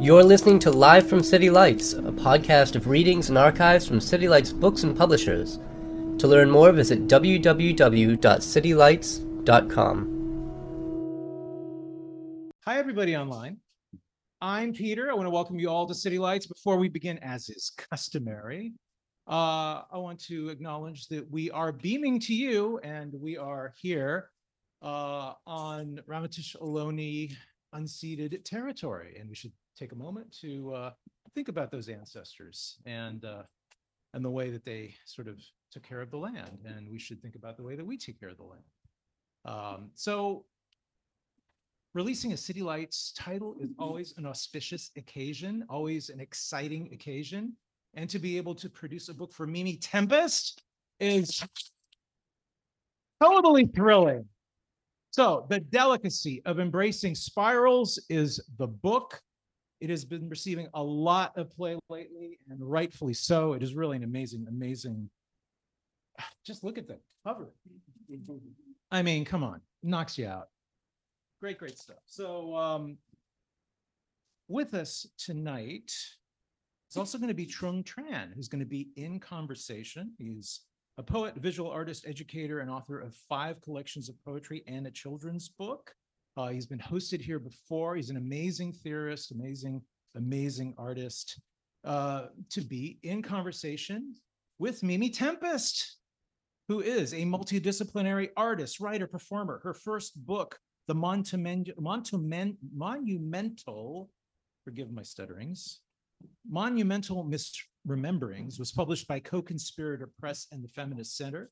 You're listening to Live from City Lights, a podcast of readings and archives from City Lights books and publishers. To learn more, visit www.citylights.com. Hi, everybody online. I'm Peter. I want to welcome you all to City Lights. Before we begin, as is customary, I want to acknowledge that we are beaming to you, and we are here on Ramatish Ohlone unceded territory, and we should take a moment to think about those ancestors and the way that they sort of took care of the land, and we should think about the way that we take care of the land. So releasing a City Lights title is always an auspicious occasion, always an exciting occasion, and to be able to produce a book for Mimi Tempestt is totally thrilling. So, The Delicacy of Embracing Spirals is the book. It has been receiving a lot of play lately, and rightfully so. It is really an amazing, amazing. Just look at the cover. I mean, come on, knocks you out. Great, great stuff. So with us tonight is also going to be Truong Tran, who's going to be in conversation. He's a poet, visual artist, educator, and author of 5 collections of poetry and a children's book. He's been hosted here before. He's an amazing theorist, amazing artist. To be in conversation with Mimi Tempestt, who is a multidisciplinary artist, writer, performer. Her first book, the monumental misrememberings, was published by Co-Conspirator Press and the Feminist Center.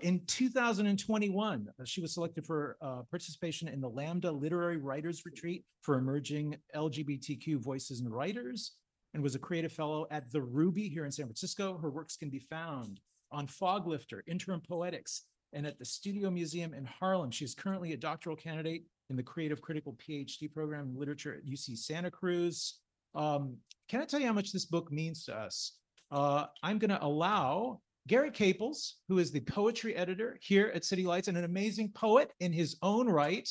In 2021, she was selected for participation in the Lambda Literary Writers Retreat for emerging LGBTQ voices and writers, and was a creative fellow at The Ruby here in San Francisco. Her works can be found on Foglifter, Interim Poetics, and at the Studio Museum in Harlem. She's currently a doctoral candidate in the Creative Critical PhD Program in Literature at UC Santa Cruz. Can I tell you how much this book means to us? I'm going to allow Garrett Caples, who is the poetry editor here at City Lights and an amazing poet in his own right,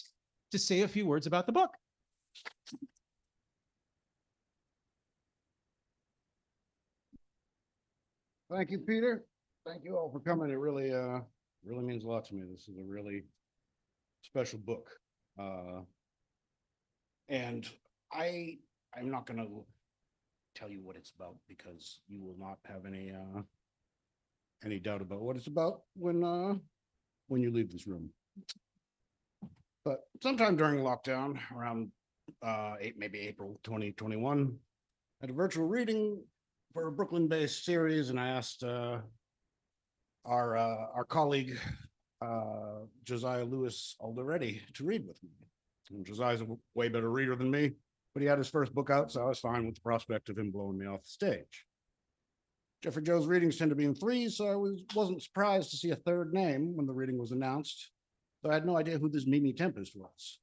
to say a few words about the book. Thank you, Peter. Thank you all for coming. It really means a lot to me. This is a really special book. And I'm not going to tell you what it's about, because you will not have any doubt about what it's about when you leave this room. But sometime during lockdown, around April 2021, I had a virtual reading for a Brooklyn-based series, and I asked our colleague Josiah Lewis Alderete to read with me. And Josiah's a way better reader than me, but he had his first book out, so I was fine with the prospect of him blowing me off the stage. Jeffrey Joe's readings tend to be in threes, so I wasn't surprised to see a third name when the reading was announced, though I had no idea who this Mimi Tempestt was.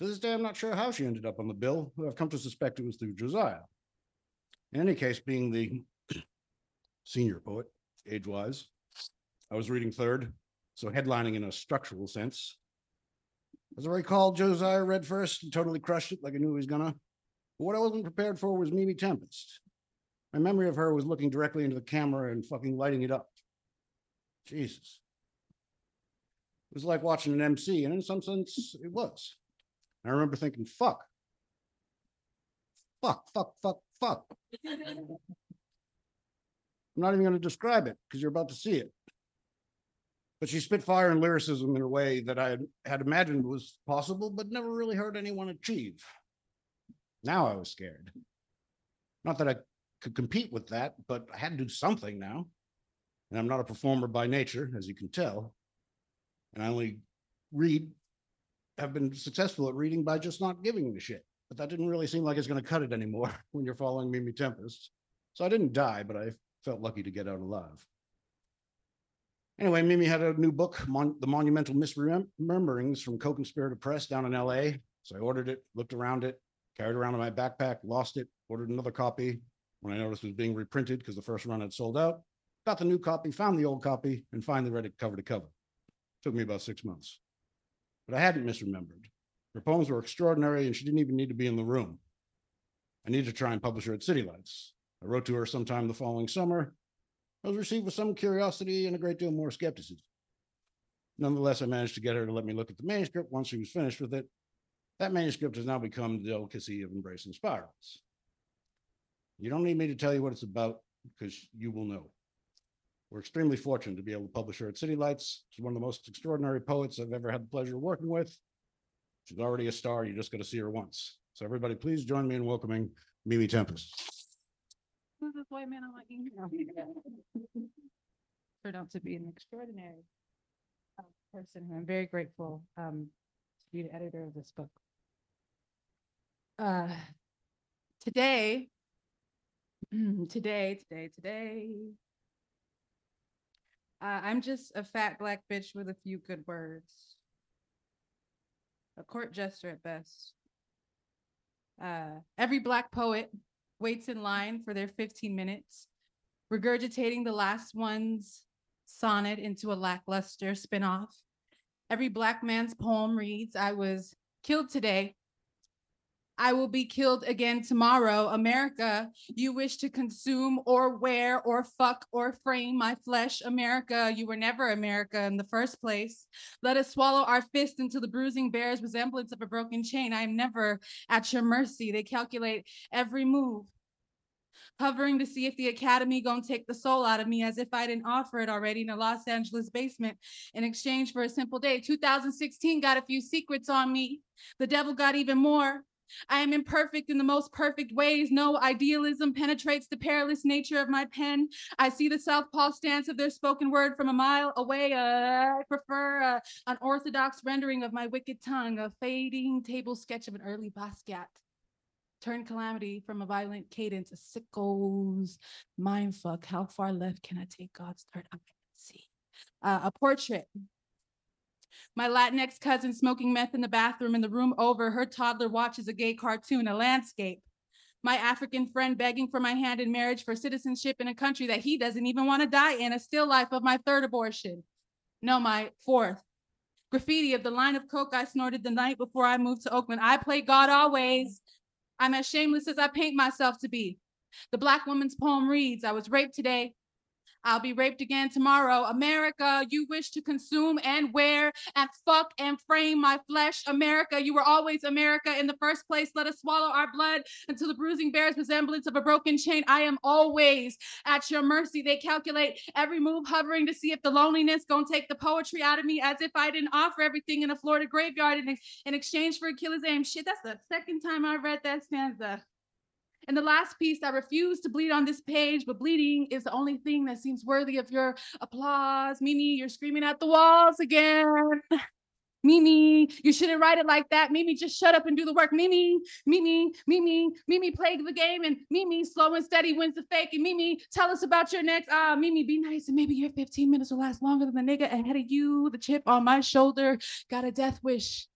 To this day, I'm not sure how she ended up on the bill, though I've come to suspect it was through Josiah. In any case, being the senior poet, age-wise, I was reading third, so headlining in a structural sense. As I recall, Josiah read first and totally crushed it like I knew he was gonna, but what I wasn't prepared for was Mimi Tempestt. My memory of her was looking directly into the camera and fucking lighting it up. Jesus. It was like watching an MC, and in some sense, it was. I remember thinking, fuck. I'm not even going to describe it, because you're about to see it. But she spit fire and lyricism in a way that I had imagined was possible, but never really heard anyone achieve. Now I was scared. Not that I could compete with that, but I had to do something now. And I'm not a performer by nature, as you can tell. And I only have been successful at reading by just not giving a shit. But that didn't really seem like it's going to cut it anymore when you're following Mimi Tempestt. So I didn't die, but I felt lucky to get out alive. Anyway, Mimi had a new book, The Monumental Misrememberings, from Co-Conspirator Press down in LA. So I ordered it, looked around it, carried it around in my backpack, lost it, ordered another copy. When I noticed it was being reprinted, because the first run had sold out, got the new copy, found the old copy, and finally read it cover to cover. Took me about 6 months. but I hadn't misremembered. Her poems were extraordinary and she didn't even need to be in the room. I needed to try and publish her at City Lights. I wrote to her sometime the following summer. I was received with some curiosity and a great deal more skepticism. Nonetheless, I managed to get her to let me look at the manuscript once she was finished with it. That manuscript has now become The Delicacy of Embracing Spirals. You don't need me to tell you what it's about because you will know. We're extremely fortunate to be able to publish her at City Lights. She's one of the most extraordinary poets I've ever had the pleasure of working with. She's already a star. You just got to see her once. So everybody, please join me in welcoming Mimi Tempestt. Who's this white man I'm liking? Turned out to be an extraordinary person who I'm very grateful to be the editor of this book. Today, I'm just a fat black bitch with a few good words. A court jester at best. Every black poet waits in line for their 15 minutes, regurgitating the last one's sonnet into a lackluster spinoff. Every black man's poem reads, I was killed today. I will be killed again tomorrow. America, you wish to consume or wear or fuck or frame my flesh. America, you were never America in the first place. Let us swallow our fist until the bruising bears resemblance of a broken chain. I am never at your mercy. They calculate every move, hovering to see if the academy gonna take the soul out of me as if I didn't offer it already in a Los Angeles basement in exchange for a simple day. 2016 got a few secrets on me. The devil got even more. I am imperfect in the most perfect ways. No idealism penetrates the perilous nature of my pen. I see the southpaw stance of their spoken word from a mile away. I prefer an orthodox rendering of my wicked tongue, a fading table sketch of an early Basquiat. Turn calamity from a violent cadence, a sickles mindfuck. How far left can I take God's third eye and see? A portrait. My Latinx cousin smoking meth in the bathroom in the room over. Her toddler watches a gay cartoon, a landscape. My African friend begging for my hand in marriage for citizenship in a country that he doesn't even want to die in, a still life of my third abortion. No, my fourth. Graffiti of the line of coke I snorted the night before I moved to Oakland. I play God always. I'm as shameless as I paint myself to be. The Black woman's poem reads, I was raped today. I'll be raped again tomorrow. America, you wish to consume and wear and fuck and frame my flesh. America, you were always America in the first place. Let us swallow our blood until the bruising bears resemblance of a broken chain. I am always at your mercy. They calculate every move, hovering to see if the loneliness gonna take the poetry out of me as if I didn't offer everything in a Florida graveyard in exchange for Achilles' aim. Shit, that's the second time I read that stanza. And the last piece, I refuse to bleed on this page, but bleeding is the only thing that seems worthy of your applause. Mimi, you're screaming at the walls again. Mimi, you shouldn't write it like that. Mimi, just shut up and do the work. Mimi, Mimi, Mimi, Mimi, play the game. And Mimi, slow and steady wins the fake. And Mimi, tell us about your next. Mimi, be nice. And maybe your 15 minutes will last longer than the nigga ahead of you. The chip on my shoulder. Got a death wish.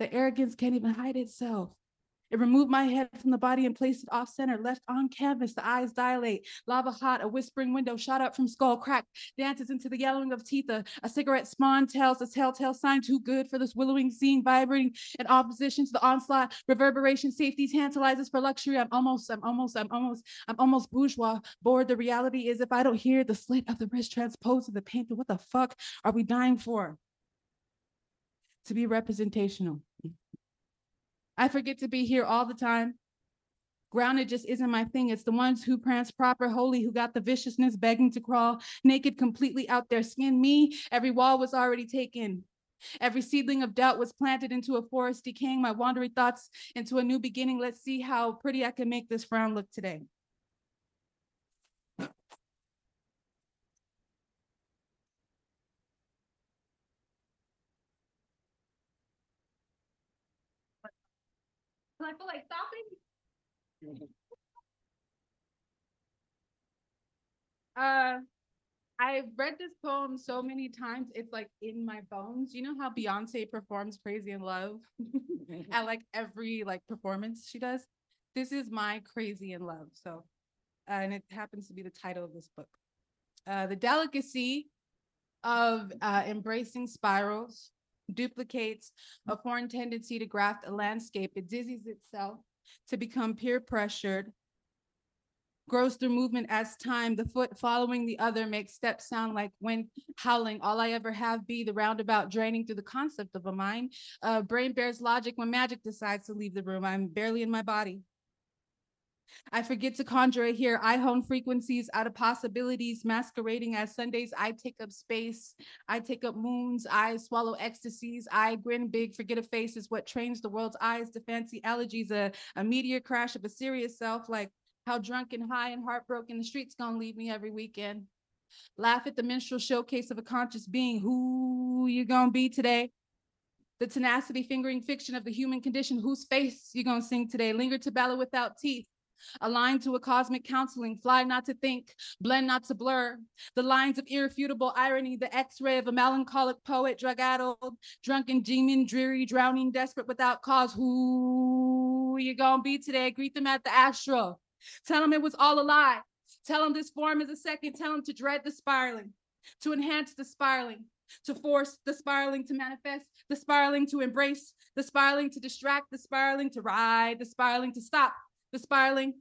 The arrogance can't even hide itself. It removed my head from the body and placed it off center, left on canvas, the eyes dilate, lava hot, a whispering window shot up from skull crack, dances into the yellowing of teeth, a cigarette spawn tells a telltale sign too good for this willowing scene, vibrating in opposition to the onslaught, reverberation, safety tantalizes for luxury. I'm almost bourgeois, bored. The reality is if I don't hear the slit of the wrist transposed to the paint, then what the fuck are we dying for? To be representational. I forget to be here all the time. Grounded just isn't my thing. It's the ones who prance proper, holy, who got the viciousness begging to crawl, naked, completely out their skin. Me, every wall was already taken. Every seedling of doubt was planted into a forest, decaying my wandering thoughts into a new beginning. Let's see how pretty I can make this frown look today. I feel like stopping. I've read this poem so many times, it's like in my bones. You know how Beyonce performs Crazy in Love at like every performance she does? This is my Crazy in Love. So, and it happens to be the title of this book. The delicacy of embracing spirals duplicates a foreign tendency to graft a landscape. It dizzies itself to become peer pressured, grows through movement as time, the foot following the other makes steps sound like wind howling. All I ever have be the roundabout draining through the concept of a mind. Brain bears logic when magic decides to leave the room. I'm barely in my body. I forget to conjure it here. I hone frequencies out of possibilities masquerading as Sundays. I take up space. I take up moons. I swallow ecstasies. I grin big. Forget a face is what trains the world's eyes to fancy allergies. A meteor crash of a serious self, like how drunk and high and heartbroken the street's gonna leave me every weekend. Laugh at the minstrel showcase of a conscious being. Who you gonna be today? The tenacity fingering fiction of the human condition. Whose face you gonna sing today? Linger to battle without teeth. Aligned to a cosmic counseling, fly not to think, blend not to blur. The lines of irrefutable irony, the x-ray of a melancholic poet, drug-addled, drunken, demon, dreary, drowning, desperate without cause. Who you gonna be today? Greet them at the astral. Tell them it was all a lie. Tell them this form is a second. Tell them to dread the spiraling, to enhance the spiraling, to force the spiraling to manifest, the spiraling to embrace, the spiraling to distract, the spiraling to ride, the spiraling to stop. The spiraling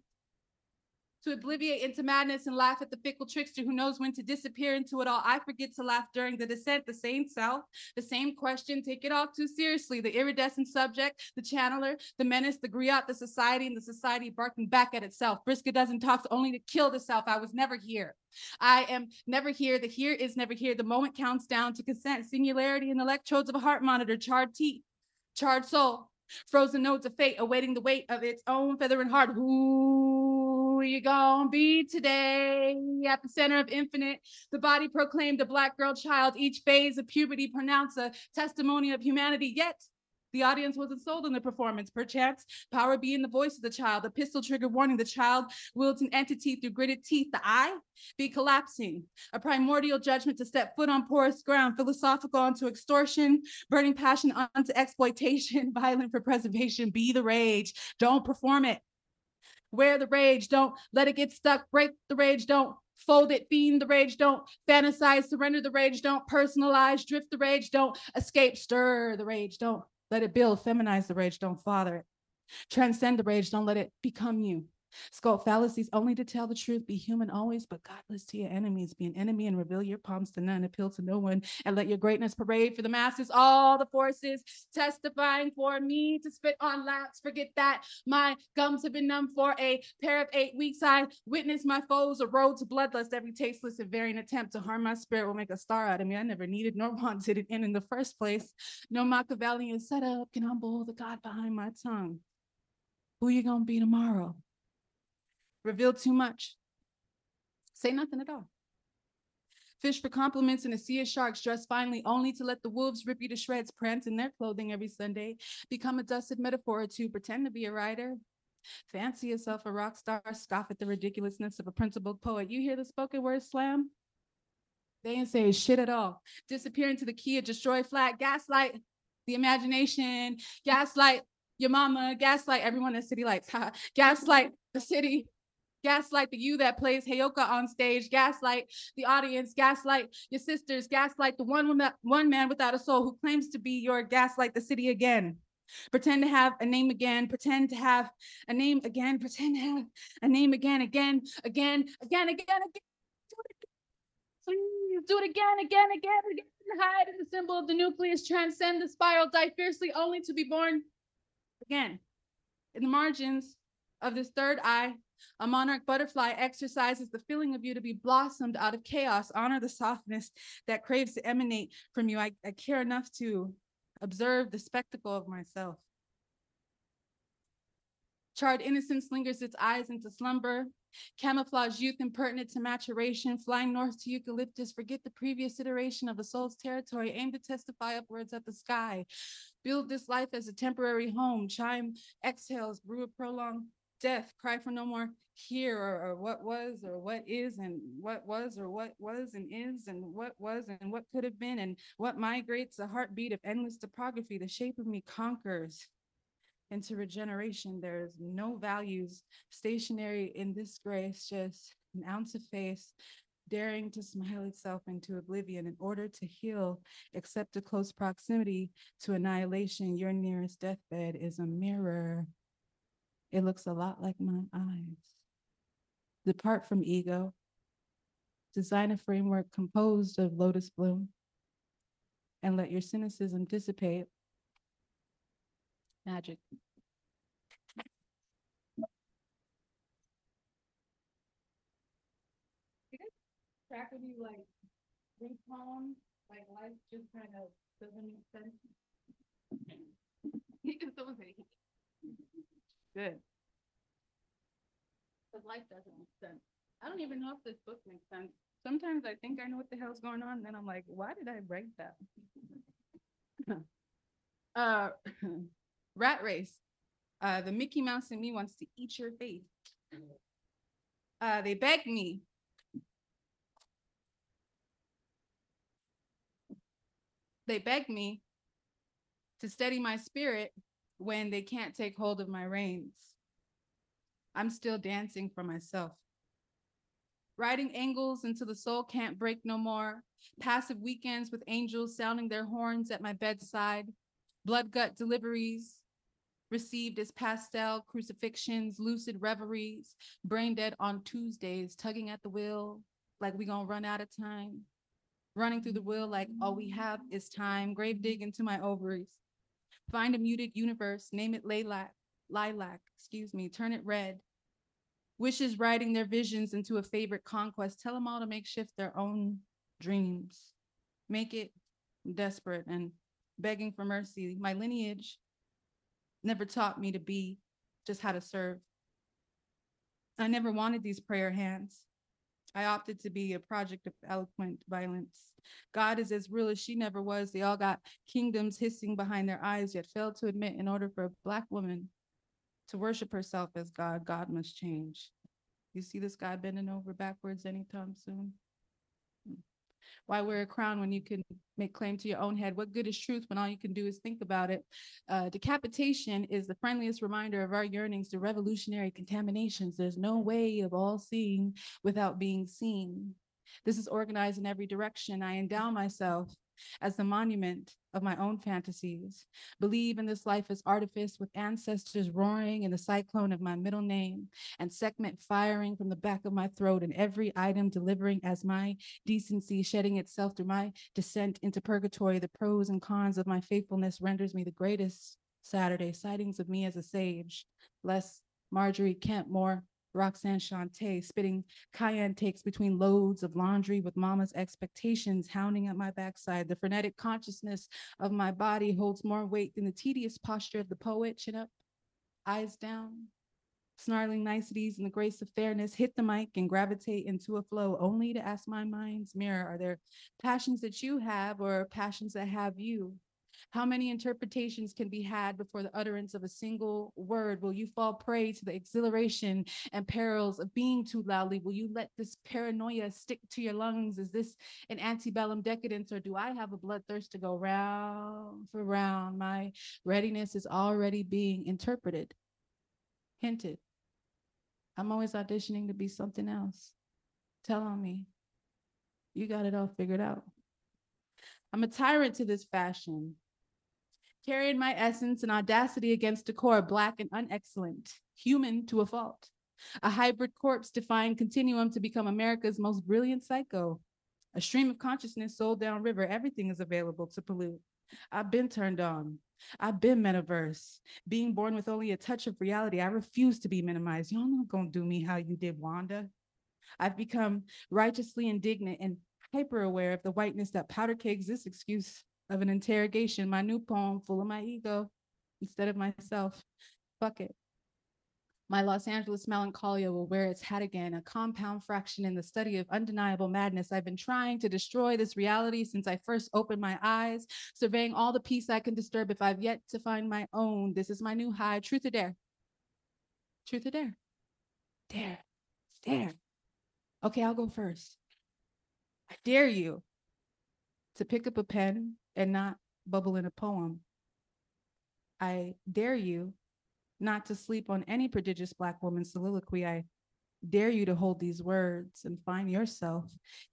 to obliviate into madness and laugh at the fickle trickster who knows when to disappear into it all. I forget to laugh during the descent, the same self, the same question, take it all too seriously. The iridescent subject, the channeler, the menace, the griot, the society, and the society barking back at itself. Brisket doesn't talk only to kill the self. I was never here. I am never here. The here is never here. The moment counts down to consent, singularity, and electrodes of a heart monitor, charred teeth, charred soul. Frozen notes of fate awaiting the weight of its own feather and heart. Who you gonna be today? At the center of infinite, the body proclaimed a black girl child. Each phase of puberty pronounced a testimony of humanity. Yet the audience wasn't sold on the performance. Perchance power be in the voice of the child. The pistol trigger warning. The child wields an entity through gritted teeth. The eye be collapsing. A primordial judgment to step foot on porous ground. Philosophical unto extortion. Burning passion unto exploitation. Violent for preservation. Be the rage. Don't perform it. Wear the rage. Don't let it get stuck. Break the rage. Don't fold it, fiend the rage, don't fantasize, surrender the rage, don't personalize, drift the rage, don't escape, stir the rage, don't let it build, feminize the rage, don't father it, transcend the rage, don't let it become you. Sculpt fallacies only to tell the truth, be human always, but godless to your enemies, be an enemy and reveal your palms to none, appeal to no one, and let your greatness parade for the masses, all the forces testifying for me to spit on laps, forget that my gums have been numb for a pair of 8 weeks, I witnessed my foes erode to bloodlust, every tasteless and varying attempt to harm my spirit will make a star out of me, I never needed nor wanted it in the first place, no Machiavellian setup can humble the God behind my tongue, who you gonna be tomorrow? Reveal too much. Say nothing at all. Fish for compliments in a sea of sharks, dressed finely only to let the wolves rip you to shreds, prance in their clothing every Sunday, become a dusted metaphor or two, pretend to be a writer, fancy yourself a rock star, scoff at the ridiculousness of a principled poet. You hear the spoken word slam? They ain't saying shit at all. Disappear into the Kia, destroy flat, gaslight the imagination, gaslight your mama, gaslight everyone at City Lights, gaslight the city. Gaslight the you that plays Heyoka on stage, gaslight the audience, gaslight your sisters, gaslight the one man without a soul who claims to be your gaslight the city again. Pretend to have a name again, pretend to have a name again, pretend to have a name again. Please do it again. Hide in the symbol of the nucleus, transcend the spiral, die fiercely only to be born again. In the margins of this third eye, a monarch butterfly exercises the feeling of you to be blossomed out of chaos. Honor the softness that craves to emanate from you. I care enough to observe the spectacle of myself. Charred innocence lingers its eyes into slumber. Camouflage youth impertinent to maturation. Flying north to eucalyptus, forget the previous iteration of a soul's territory. Aim to testify upwards at the sky. Build this life as a temporary home. Chime exhales, brew a prolonged death, cry for no more here, or what was, or what is, and what was, or what was and is, and what was and what could have been, and what migrates the heartbeat of endless topography. The shape of me conquers into regeneration. There's no values stationary in this grace, just an ounce of face, daring to smile itself into oblivion in order to heal, except the close proximity to annihilation. Your nearest deathbed is a mirror. It looks a lot like my eyes. Depart from ego. Design a framework composed of lotus bloom and let your cynicism dissipate. Magic. Track when you like read poems, like life just kind of doesn't make sense. Someone say good. Because life doesn't make sense. I don't even know if this book makes sense. Sometimes I think I know what the hell's going on, and then I'm like, why did I write that? Rat race. The Mickey Mouse in me wants to eat your face. They beg me. They beg me to steady my spirit when they can't take hold of my reins. I'm still dancing for myself. Riding angles until the soul can't break no more. Passive weekends with angels sounding their horns at my bedside. Blood gut deliveries received as pastel crucifixions, lucid reveries, brain dead on Tuesdays, tugging at the wheel like we gonna run out of time. Running through the wheel like all we have is time, grave dig into my ovaries. Find a muted universe, name it lilac, excuse me, turn it red. Wishes writing their visions into a favorite conquest. Tell them all to make shift their own dreams. Make it desperate and begging for mercy. My lineage never taught me to be, just how to serve. I never wanted these prayer hands. I opted to be a project of eloquent violence. God is as real as she never was. They all got kingdoms hissing behind their eyes, yet failed to admit in order for a Black woman to worship herself as God, God must change. You see this guy bending over backwards anytime soon? Why wear a crown when you can make claim to your own head? What good is truth when all you can do is think about it? Decapitation is the friendliest reminder of our yearnings to revolutionary contaminations. There's no way of all seeing without being seen. This is organized in every direction. I endow myself as the monument of my own fantasies. Believe in this life as artifice with ancestors roaring in the cyclone of my middle name and segment firing from the back of my throat and every item delivering as my decency shedding itself through my descent into purgatory. The pros and cons of my faithfulness renders me the greatest Saturday sightings of me as a sage. Less Marjorie Kent, more Roxanne Shante, spitting cayenne takes between loads of laundry with mama's expectations hounding at my backside. The frenetic consciousness of my body holds more weight than the tedious posture of the poet, chin up, eyes down. Snarling niceties and the grace of fairness hit the mic and gravitate into a flow only to ask my mind's mirror, are there passions that you have or passions that have you? How many interpretations can be had before the utterance of a single word? Will you fall prey to the exhilaration and perils of being too loudly? Will you let this paranoia stick to your lungs? Is this an antebellum decadence, or do I have a bloodthirst to go round for round? My readiness is already being interpreted, hinted. I'm always auditioning to be something else. Tell on me. You got it all figured out. I'm a tyrant to this fashion. Carrying my essence and audacity against decor, Black and unexcellent, human to a fault. A hybrid corpse defying continuum to become America's most brilliant psycho. A stream of consciousness sold downriver. Everything is available to pollute. I've been turned on. I've been metaverse. Being born with only a touch of reality, I refuse to be minimized. Y'all not gonna do me how you did Wanda. I've become righteously indignant and hyper aware of the whiteness that powder cakes this excuse of an interrogation. My new poem full of my ego instead of myself. Fuck it. My Los Angeles melancholia will wear its hat again, a compound fraction in the study of undeniable madness. I've been trying to destroy this reality since I first opened my eyes, surveying all the peace I can disturb if I've yet to find my own. This is my new high. Truth or dare? Truth or dare? Dare. Dare. Okay, I'll go first. I dare you to pick up a pen and not bubble in a poem. I dare you not to sleep on any prodigious Black woman's soliloquy. I dare you to hold these words and find yourself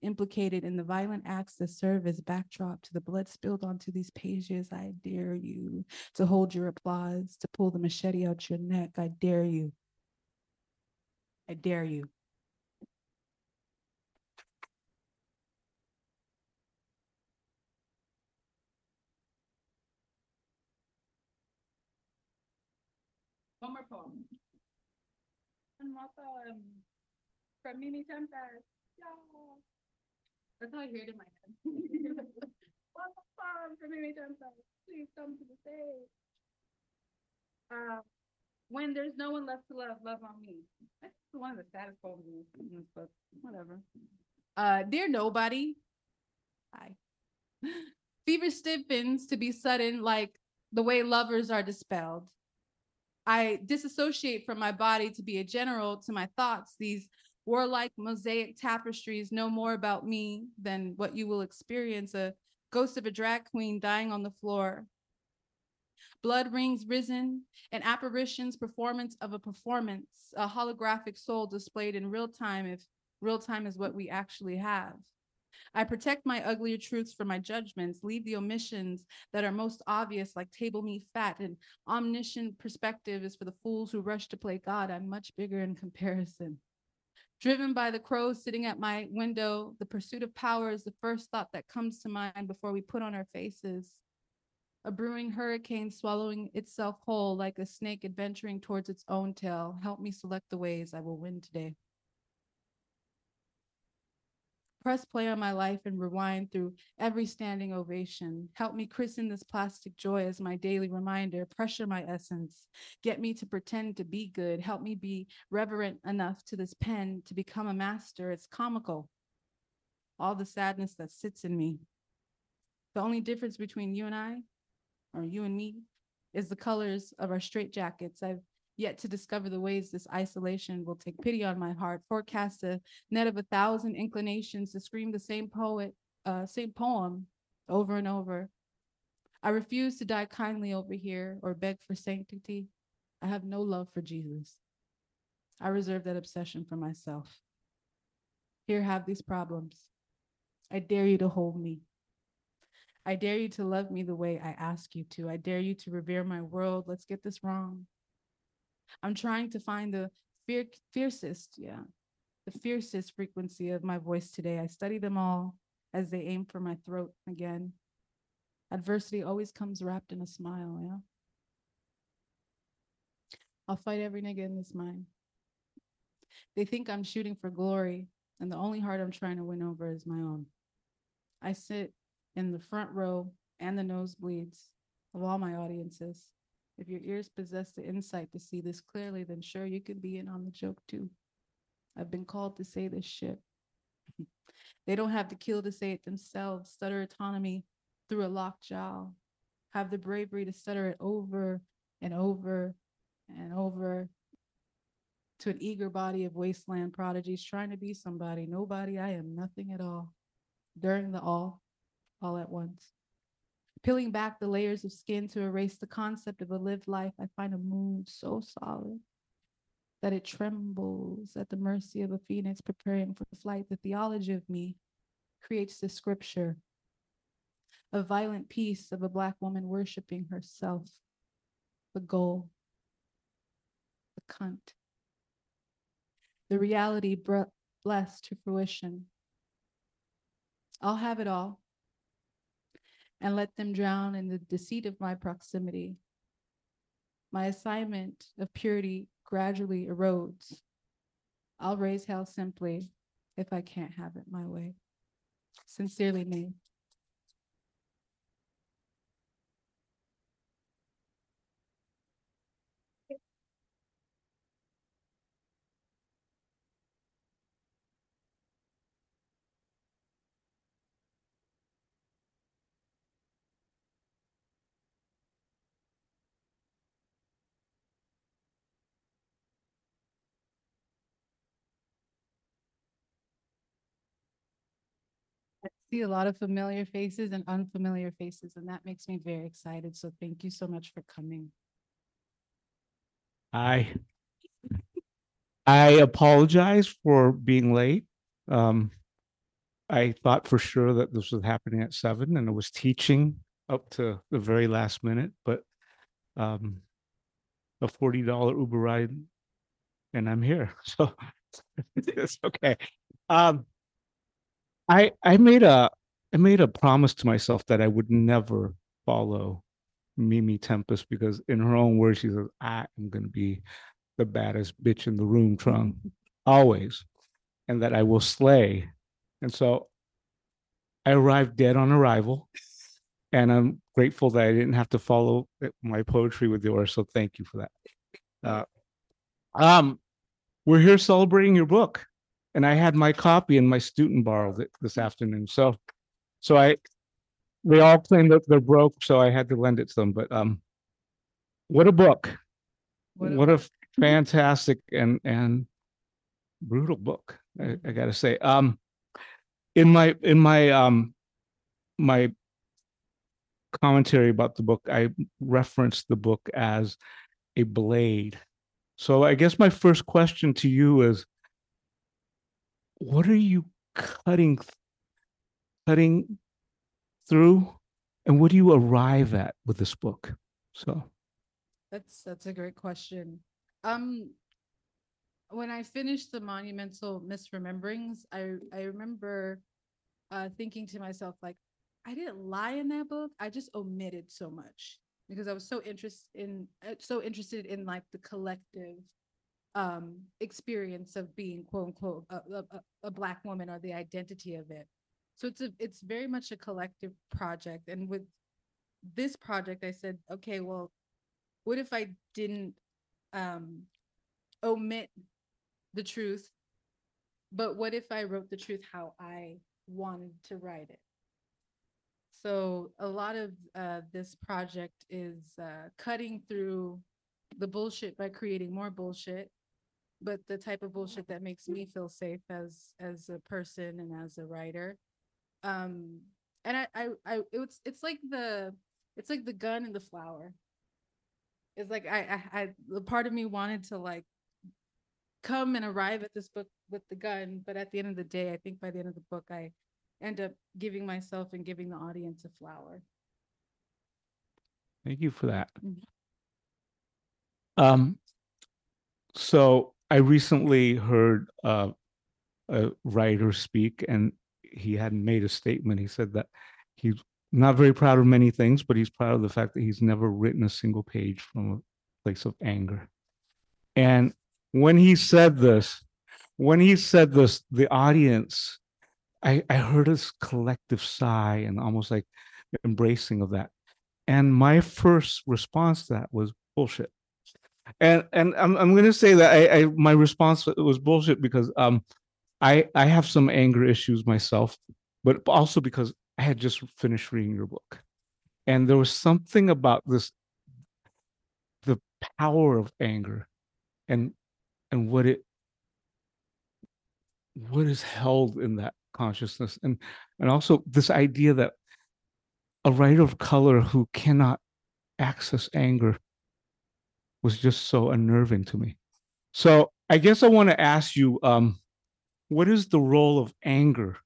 implicated in the violent acts that serve as backdrop to the blood spilled onto these pages. I dare you to hold your applause, to pull the machete out your neck. I dare you. I dare you. One more poem. One more poem from Mimi Tempestt. Yeah. That's how I hear it in my head. One more poem from Mimi Tempestt. Please come to the stage. When there's no one left to love, love on me. That's one of the saddest poems in this book. Whatever. Dear nobody. Hi. Fever stiffens to be sudden, like the way lovers are dispelled. I disassociate from my body to be a general to my thoughts. These warlike mosaic tapestries know more about me than what you will experience, a ghost of a drag queen dying on the floor. Blood rings risen, an apparition's performance of a performance, a holographic soul displayed in real time, if real time is what we actually have. I protect my uglier truths from my judgments, leave the omissions that are most obvious, like table me fat, and omniscient perspective is for the fools who rush to play God. I'm much bigger in comparison. Driven by the crows sitting at my window, the pursuit of power is the first thought that comes to mind before we put on our faces. A brewing hurricane swallowing itself whole like a snake adventuring towards its own tail. Help me select the ways I will win today. Press play on my life and rewind through every standing ovation. Help me christen this plastic joy as my daily reminder. Pressure my essence. Get me to pretend to be good. Help me be reverent enough to this pen to become a master. It's comical. All the sadness that sits in me. The only difference between you and I, or you and me, is the colors of our straitjackets. I've yet to discover the ways this isolation will take pity on my heart, forecast a net of 1,000 inclinations to scream the same poem over and over. I refuse to die kindly over here or beg for sanctity. I have no love for Jesus. I reserve that obsession for myself. Here, have these problems. I dare you to hold me. I dare you to love me the way I ask you to. I dare you to revere my world. Let's get this wrong. I'm trying to find the fiercest frequency of my voice today. I study them all as they aim for my throat again. Adversity always comes wrapped in a smile, yeah? I'll fight every nigga in this mind. They think I'm shooting for glory, and the only heart I'm trying to win over is my own. I sit in the front row and the nosebleeds of all my audiences. If your ears possess the insight to see this clearly, then sure, you could be in on the joke too. I've been called to say this shit. They don't have the kill to say it themselves, stutter autonomy through a locked jaw, have the bravery to stutter it over and over and over to an eager body of wasteland prodigies trying to be somebody, nobody, I am nothing at all, during the all at once. Peeling back the layers of skin to erase the concept of a lived life, I find a mood so solid that it trembles at the mercy of a phoenix preparing for flight. The theology of me creates the scripture, a violent piece of a Black woman worshiping herself, the goal, the cunt, the reality blessed to fruition. I'll have it all. And let them drown in the deceit of my proximity. My assignment of purity gradually erodes. I'll raise hell simply if I can't have it my way. Sincerely, me. A lot of familiar faces and unfamiliar faces, and that makes me very excited. So thank you so much for coming. Hi. I apologize for being late. I thought for sure that this was happening at 7, and I was teaching up to the very last minute, but a $40 Uber ride, and I'm here. So it's okay. I made a promise to myself that I would never follow Mimi Tempestt, because in her own words, she says, I am going to be the baddest bitch in the room, Truong, always, and that I will slay. And so I arrived dead on arrival, and I'm grateful that I didn't have to follow my poetry with yours, so thank you for that. We're here celebrating your book, and I had my copy, and my student borrowed it this afternoon. They all claim that they're broke, so I had to lend it to them. But what a book. What a fantastic and brutal book, I gotta say. In my commentary about the book, I referenced the book as a blade. So I guess my first question to you is, what are you cutting through, and what do you arrive at with this book? So that's a great question. When I finished The Monumental Misrememberings, I remember thinking to myself, like, I didn't lie in that book. I just omitted so much because I was so interested in like the collective experience of being quote unquote a Black woman, or the identity of it. So it's very much a collective project. And with this project, I said, okay, well, what if I didn't omit the truth, but what if I wrote the truth how I wanted to write it? So a lot of this project is cutting through the bullshit by creating more bullshit, but the type of bullshit that makes me feel safe as a person and as a writer. It's like the gun and the flower. It's like the part of me wanted to like come and arrive at this book with the gun, but at the end of the day, I think by the end of the book, I end up giving myself and giving the audience a flower. Thank you for that. Mm-hmm. So I recently heard a writer speak, and he hadn't made a statement. He said that he's not very proud of many things, but he's proud of the fact that he's never written a single page from a place of anger. And when he said this, the audience, I heard this collective sigh and almost like embracing of that. And my first response to that was bullshit. And I'm going to say that my response was bullshit because I have some anger issues myself, but also because I had just finished reading your book, and there was something about this, the power of anger and what is held in that consciousness, and also this idea that a writer of color who cannot access anger was just so unnerving to me. So I guess I want to ask you, what is the role of anger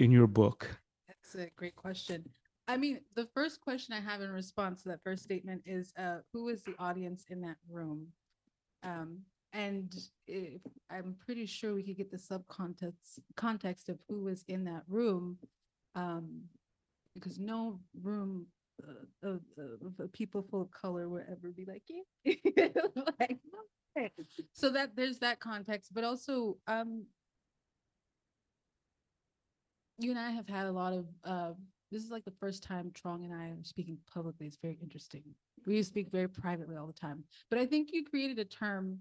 in your book? That's a great question. I mean, the first question I have in response to that first statement is, who is the audience in that room? I'm pretty sure we could get the context of who was in that room, because no room of people full of color would ever be like, yeah. Like, okay. So that there's that context, but also you and I have had a lot of, this is like the first time Truong and I are speaking publicly. It's very interesting. We speak very privately all the time. But I think you created a term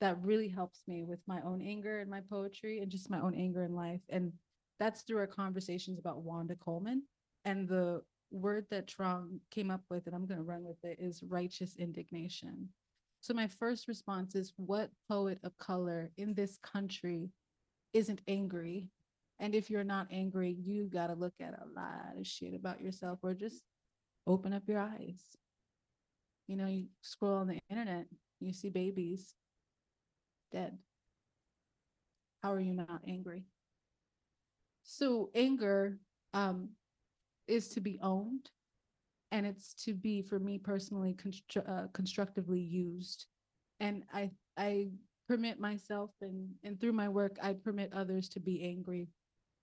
that really helps me with my own anger and my poetry and just my own anger in life. And that's through our conversations about Wanda Coleman. And the word that Truong came up with, and I'm going to run with it, is righteous indignation. So my first response is, what poet of color in this country isn't angry? And if you're not angry, you got to look at a lot of shit about yourself, or just open up your eyes. You know, you scroll on the internet, you see babies dead. How are you not angry? So anger is to be owned, and it's to be, for me personally, constructively used. And I permit myself, and through my work, I permit others to be angry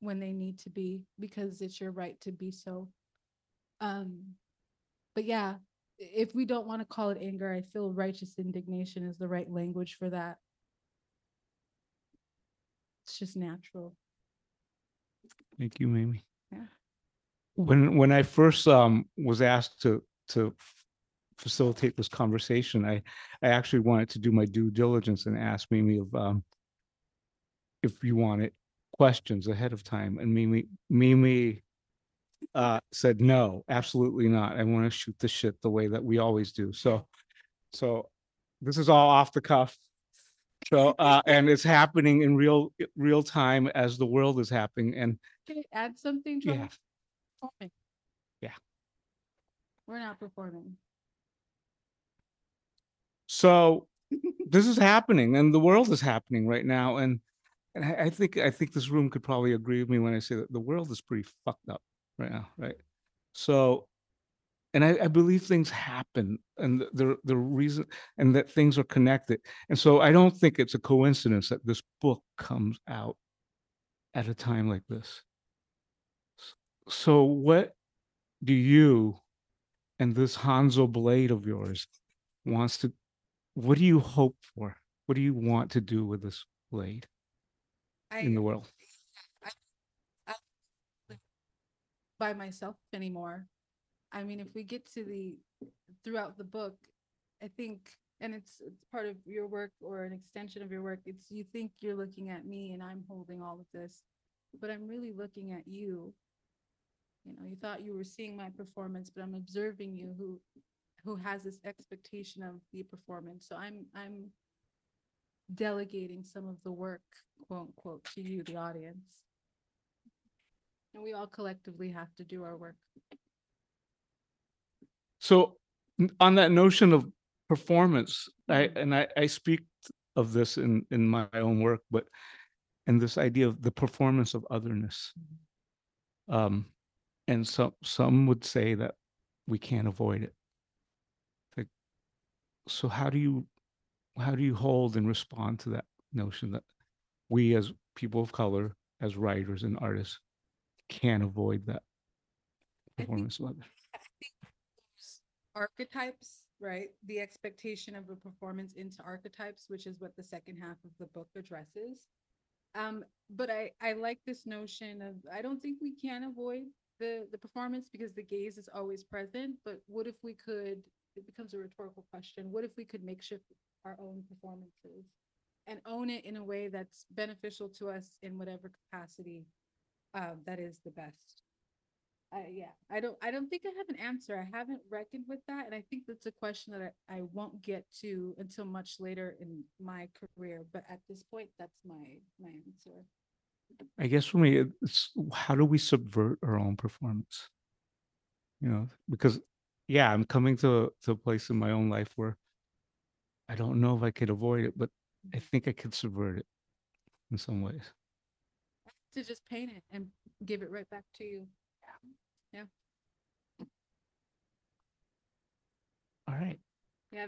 when they need to be, because it's your right to be so. But yeah, if we don't want to call it anger, I feel righteous indignation is the right language for that. It's just natural. Thank you, Mimi. Yeah. When I first was asked to facilitate this conversation, I actually wanted to do my due diligence and ask Mimi if you wanted questions ahead of time, and Mimi said no, absolutely not. I want to shoot the shit the way that we always do. So this is all off the cuff. So and it's happening in real time as the world is happening. And can you add something to it? Yeah. We're not performing. So this is happening, and the world is happening right now. And I think this room could probably agree with me when I say that the world is pretty fucked up right now, right? So, and I believe things happen, and the reason, and that things are connected. And so I don't think it's a coincidence that this book comes out at a time like this. So what do you and this Hanzo blade of yours wants to, what do you hope for? What do you want to do with this blade in the world? I live by myself anymore. I mean, if we get to throughout the book, I think, and it's part of your work or an extension of your work, it's, you think you're looking at me and I'm holding all of this, but I'm really looking at you. You know, you thought you were seeing my performance, but I'm observing you, who has this expectation of the performance. So I'm delegating some of the work, quote unquote, to you, the audience. And we all collectively have to do our work. So on that notion of performance, I speak of this in my own work, but and this idea of the performance of otherness. And some would say that we can't avoid it. Like, so how do you hold and respond to that notion that we as people of color, as writers and artists, can't avoid that performance of others? Archetypes, right? The expectation of a performance into archetypes, which is what the second half of the book addresses. But I like this notion of, I don't think we can avoid the performance because the gaze is always present, but what if we could, it becomes a rhetorical question, what if we could makeshift our own performances and own it in a way that's beneficial to us in whatever capacity that is the best? I don't think I have an answer. I haven't reckoned with that, and I think that's a question that I won't get to until much later in my career, but at this point that's my answer. I guess for me, it's how do we subvert our own performance? You know, because yeah, I'm coming to a place in my own life where I don't know if I could avoid it, but I think I could subvert it in some ways. To just paint it and give it right back to you. Yeah. All right. Yeah.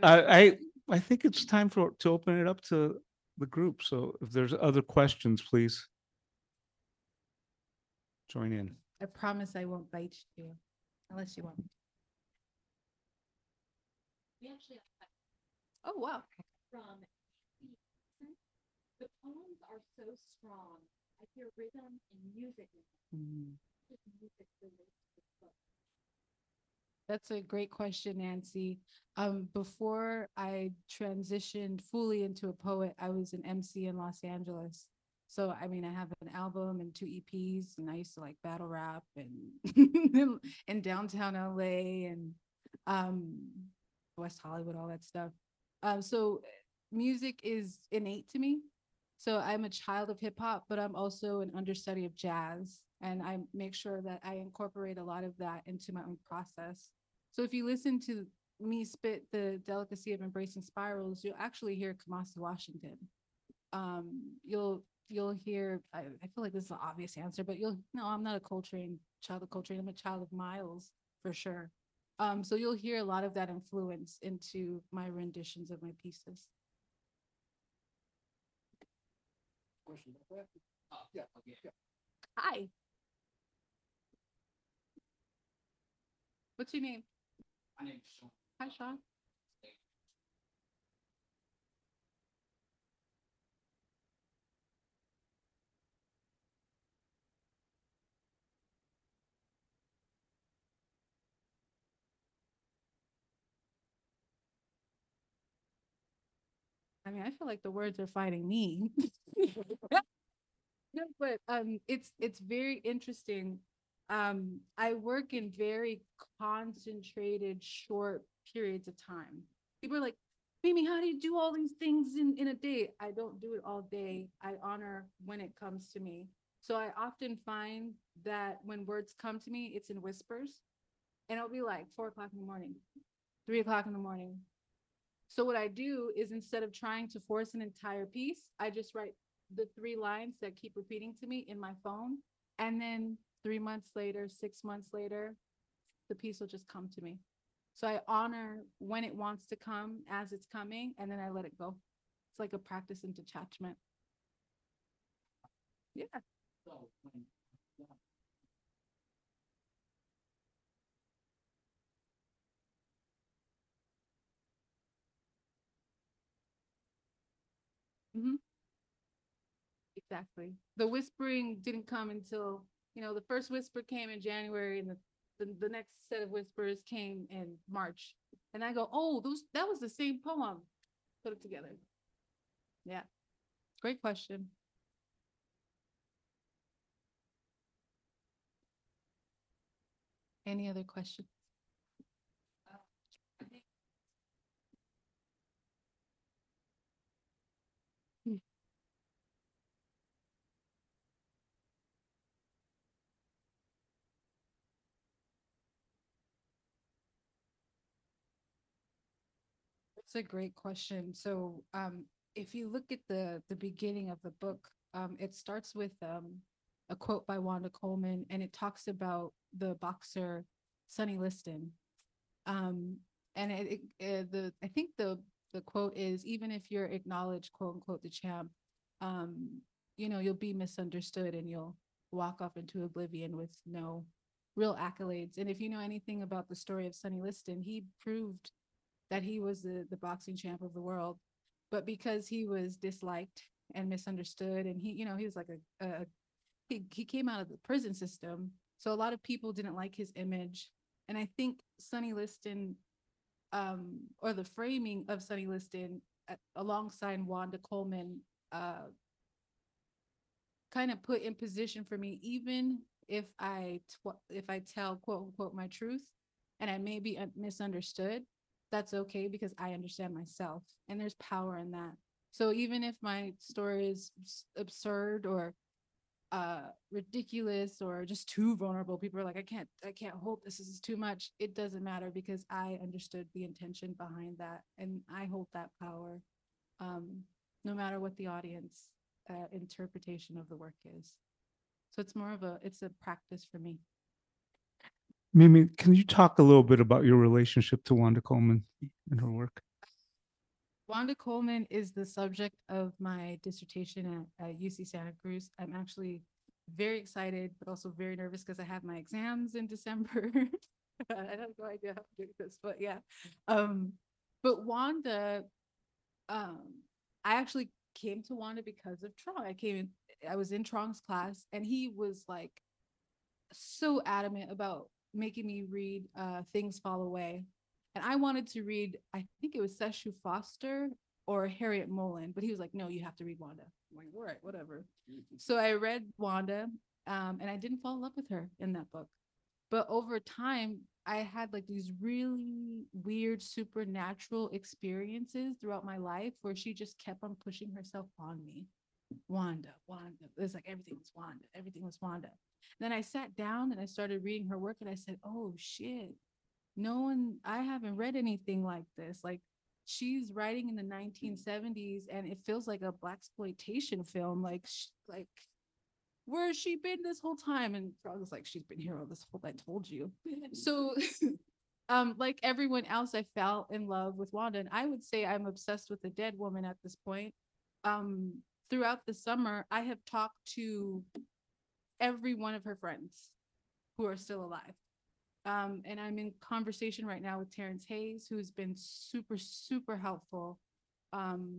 I think it's time to open it up to the group. So if there's other questions, please join in. I promise I won't bite you, unless you want me. We actually have a question. Oh, wow. From the poems are so strong. I hear rhythm and music. That's a great question, Nancy. Before I transitioned fully into a poet, I was an MC in Los Angeles. So, I mean, I have an album and 2 EPs, and I used to like battle rap and in downtown LA and West Hollywood, all that stuff. So music is innate to me. So I'm a child of hip hop, but I'm also an understudy of jazz. And I make sure that I incorporate a lot of that into my own process. So if you listen to me spit The Delicacy of Embracing Spirals, you'll actually hear Kamasi Washington. You'll hear, I feel like this is an obvious answer, but no, I'm not a Coltrane, child of Coltrane, I'm a child of Miles for sure. So you'll hear a lot of that influence into my renditions of my pieces. Question about that? Yeah, okay, yeah. Hi. What's your name? My name is Sean. Hi, Sean. I mean, I feel like the words are fighting me. No, but it's very interesting. I work in very concentrated, short periods of time. People are like, Mimi, how do you do all these things in a day? I don't do it all day. I honor when it comes to me. So I often find that when words come to me, it's in whispers. And it'll be like 4 o'clock in the morning, 3 o'clock in the morning. So what I do is, instead of trying to force an entire piece, I just write the 3 lines that keep repeating to me in my phone. And then 3 months later, 6 months later, the piece will just come to me. So I honor when it wants to come as it's coming, and then I let it go. It's like a practice in detachment. Yeah. So, exactly. The whispering didn't come until, you know, the first whisper came in January, and the next set of whispers came in March. And I go, oh, that was the same poem. Put it together. Yeah. Great question. Any other questions? It's a great question. So if you look at the beginning of the book, it starts with a quote by Wanda Coleman, and it talks about the boxer Sonny Liston. And I think the quote is, even if you're acknowledged, quote unquote, the champ, you know, you'll be misunderstood and you'll walk off into oblivion with no real accolades. And if you know anything about the story of Sonny Liston, he proved that he was the boxing champ of the world, but because he was disliked and misunderstood, and he, you know, he was like he came out of the prison system, so a lot of people didn't like his image. And I think Sonny Liston, or the framing of Sonny Liston alongside Wanda Coleman, kind of put in position for me, even if I tell, quote unquote, my truth, and I may be misunderstood, that's okay, because I understand myself, and there's power in that. So even if my story is absurd or ridiculous or just too vulnerable, people are like, I can't hold this, is too much. It doesn't matter, because I understood the intention behind that, and I hold that power, no matter what the audience interpretation of the work is. So it's more of a practice for me. Mimi, can you talk a little bit about your relationship to Wanda Coleman and her work? Wanda Coleman is the subject of my dissertation at UC Santa Cruz. I'm actually very excited, but also very nervous, because I have my exams in December. I have no idea how to do this, but yeah. But Wanda, I actually came to Wanda because of Truong. I was in Truong's class, and he was like so adamant about making me read Things Fall Away. And I wanted to read, I think it was Sesshu Foster or Harriet Mullen, but he was like, no, you have to read Wanda. I'm like, all right, whatever. So I read Wanda, and I didn't fall in love with her in that book. But over time, I had like these really weird supernatural experiences throughout my life where she just kept on pushing herself on me. Wanda, Wanda. It was like everything was Wanda. Everything was Wanda. Then I sat down and I started reading her work, and I said, oh shit, I haven't read anything like this. Like, she's writing in the 1970s and it feels like a blaxploitation film. Like where has she been this whole time? And Frog was like, she's been here all this whole time, I told you. So like everyone else, I fell in love with Wanda, and I would say I'm obsessed with a dead woman at this point. Throughout the summer, I have talked to every one of her friends who are still alive. And I'm in conversation right now with Terrence Hayes, who's been super, super helpful in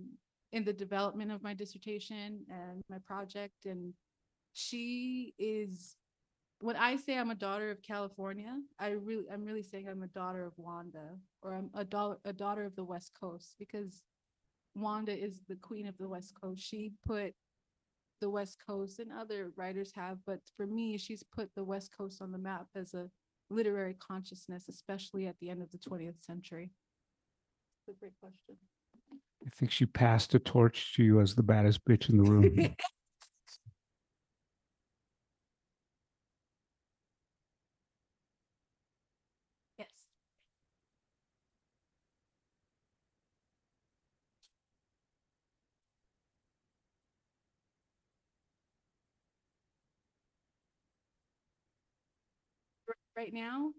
the development of my dissertation and my project. And she is, when I say I'm a daughter of California, I'm really saying I'm a daughter of Wanda, or I'm a daughter of the West Coast, because Wanda is the queen of the West Coast. She put the West Coast, and other writers have, but for me, she's put the West Coast on the map as a literary consciousness, especially at the end of the 20th century. That's a great question. I think she passed a torch to you as the baddest bitch in the room. Yes. Right now,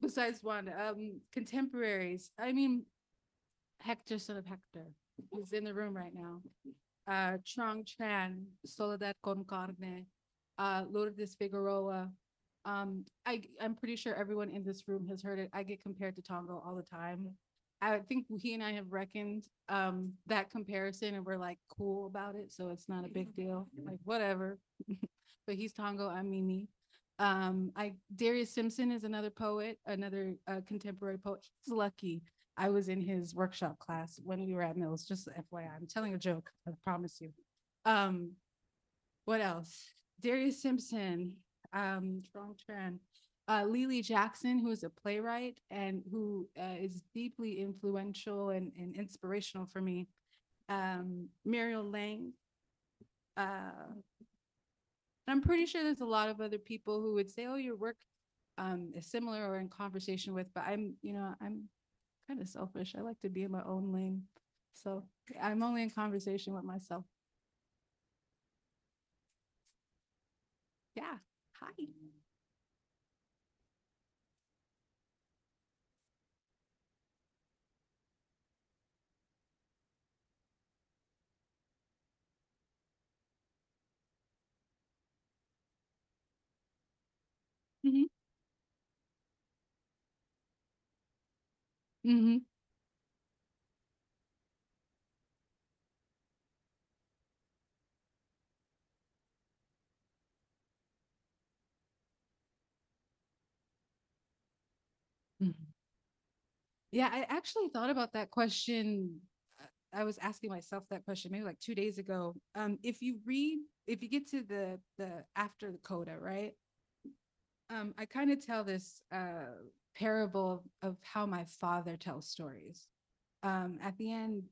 besides Wanda, contemporaries. I mean, Hector, son of Hector, who's in the room right now. Truong Tran, Soledad Con Carne, Lourdes Figueroa. I'm pretty sure everyone in this room has heard it. I get compared to Tongo all the time. I think he and I have reckoned that comparison, and we're like cool about it, so it's not a big deal. Like whatever. But he's Tongo, I'm Mimi. Darius Simpson is another poet, another contemporary poet. He's lucky. I was in his workshop class when we were at Mills, just FYI. I'm telling a joke, I promise you. What else? Darius Simpson, Truong Tran, Lily Jackson, who is a playwright and who is deeply influential and inspirational for me. Muriel Lang. I'm pretty sure there's a lot of other people who would say, oh, your work is similar or in conversation with, but I'm kind of selfish. I like to be in my own lane. So I'm only in conversation with myself. Yeah, hi. Mm-hmm. Mm-hmm. Mm-hmm. Yeah, I actually thought about that question. I was asking myself that question maybe like 2 days ago. If you get to the after the coda, right? I kind of tell this parable of how my father tells stories. At the end,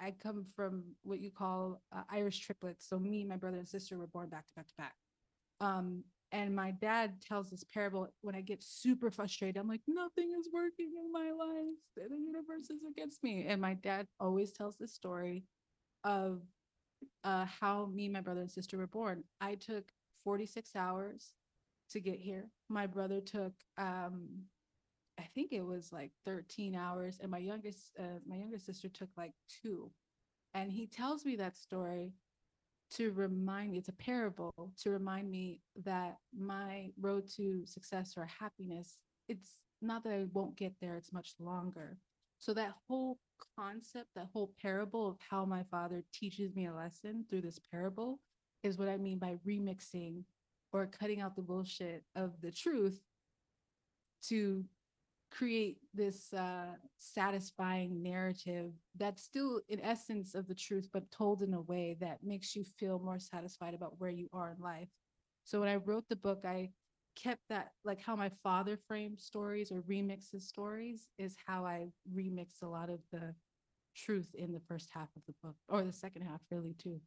I come from what you call Irish triplets. So me, my brother and sister were born back to back to back. And my dad tells this parable when I get super frustrated. I'm like, nothing is working in my life. The universe is against me. And my dad always tells this story of how me, my brother and sister were born. I took 46 hours to get here. My brother took I think it was like 13 hours, and my youngest sister took like 2. And he tells me that story to remind me, it's a parable to remind me that my road to success or happiness, it's not that I won't get there, it's much longer. So that whole concept, that whole parable of how my father teaches me a lesson through this parable is what I mean by remixing or cutting out the bullshit of the truth to create this satisfying narrative that's still in essence of the truth, but told in a way that makes you feel more satisfied about where you are in life. So when I wrote the book, I kept that, like how my father framed stories or remixes stories is how I remixed a lot of the truth in the first half of the book, or the second half really too.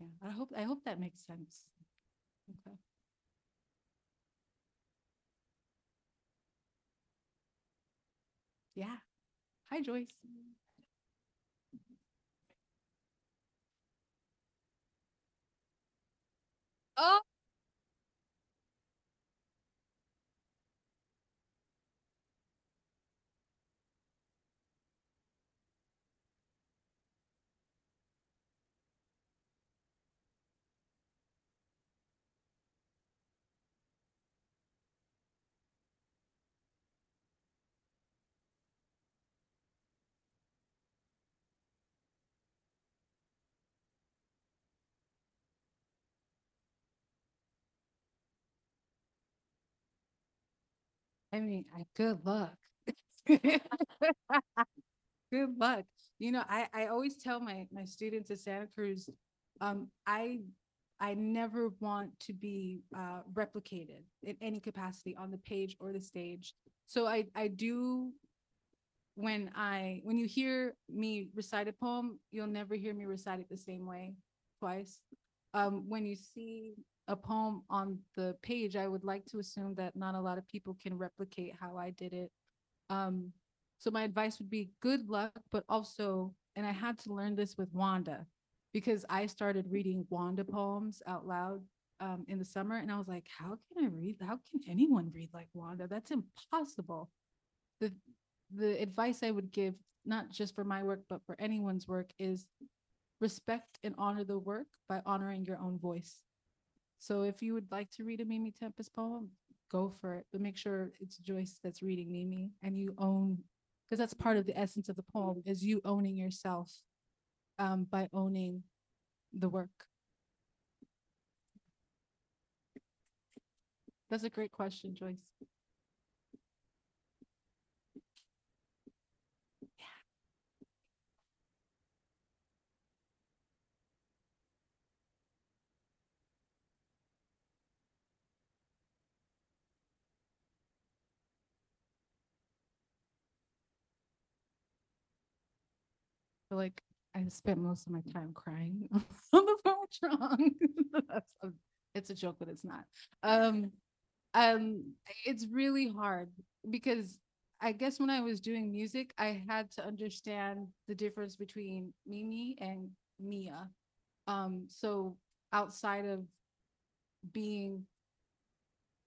Yeah, I hope that makes sense. Okay. Yeah. Hi, Joyce. Oh. I mean, good luck. Good luck. You know, I always tell my students at Santa Cruz, I never want to be replicated in any capacity on the page or the stage. So I do, when you hear me recite a poem, you'll never hear me recite it the same way twice. When you see a poem on the page, I would like to assume that not a lot of people can replicate how I did it. So my advice would be good luck, but also, and I had to learn this with Wanda, because I started reading Wanda poems out loud in the summer, and I was like, how can anyone read like Wanda? That's impossible. The advice I would give, not just for my work, but for anyone's work, is respect and honor the work by honoring your own voice. So if you would like to read a Mimi Tempestt poem, go for it, but make sure it's Joyce that's reading Mimi, and you own, because that's part of the essence of the poem, is you owning yourself by owning the work. That's a great question, Joyce. Like I spent most of my time crying on the phone with Truong. It's a joke, but it's not. It's really hard, because I guess when I was doing music, I had to understand the difference between Mimi and Mia. So outside of being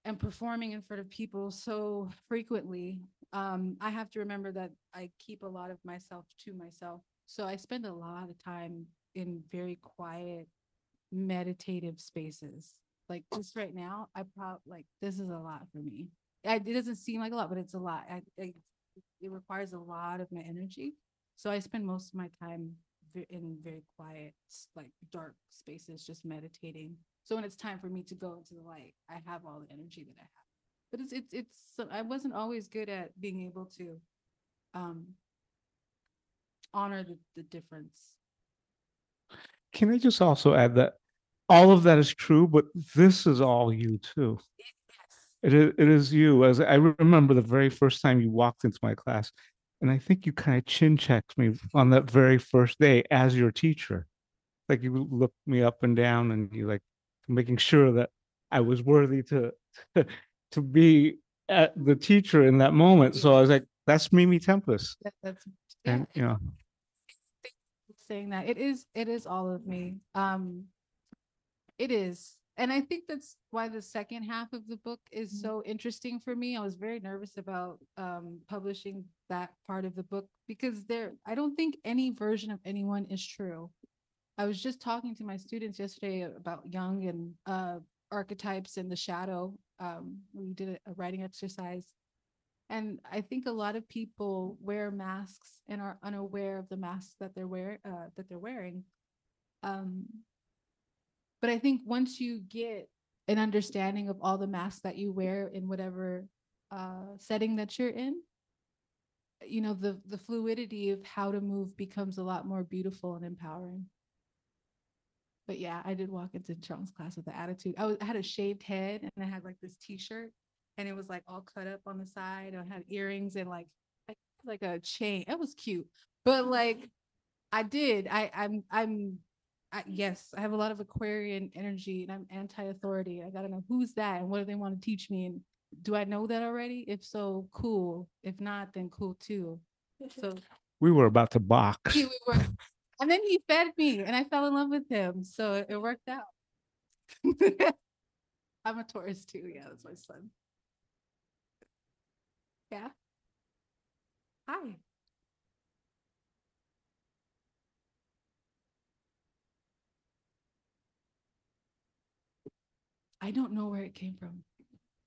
and performing in front of people so frequently, I have to remember that I keep a lot of myself to myself. So I spend a lot of time in very quiet, meditative spaces. Like just right now, I probably, like, this is a lot for me. It doesn't seem like a lot, but it's a lot. It requires a lot of my energy. So I spend most of my time in very quiet, like dark spaces, just meditating. So when it's time for me to go into the light, I have all the energy that I have. But I wasn't always good at being able to, honor the difference. Can I just also add that all of that is true, but this is all you too. Yes. It is you. As I remember the very first time you walked into my class, and I think you kind of chin checked me on that very first day as your teacher. Like you looked me up and down, and you like making sure that I was worthy to be at the teacher in that moment. So I was like, that's Mimi Tempestt. That's yeah. And you know, saying that it is all of me. It is. And I think that's why the second half of the book is so interesting for me. I was very nervous about publishing that part of the book, because I don't think any version of anyone is true. I was just talking to my students yesterday about Jung and archetypes and the shadow. We did a writing exercise. And I think a lot of people wear masks and are unaware of the masks that they're wearing. But I think once you get an understanding of all the masks that you wear in whatever setting that you're in, you know, the fluidity of how to move becomes a lot more beautiful and empowering. But yeah, I did walk into Truong's class with the attitude. I had a shaved head, and I had like this T-shirt. And it was like all cut up on the side, and I had earrings and like a chain. It was cute, but like yes, I have a lot of Aquarian energy, and I'm anti-authority. I gotta know who's that and what do they want to teach me, and Do I know that already? If so, cool. If not, then cool too. So we were about to box. And then he fed me and I fell in love with him. So it worked out. I'm a Taurus too. Yeah, that's my son. Yeah. Hi. I don't know where it came from.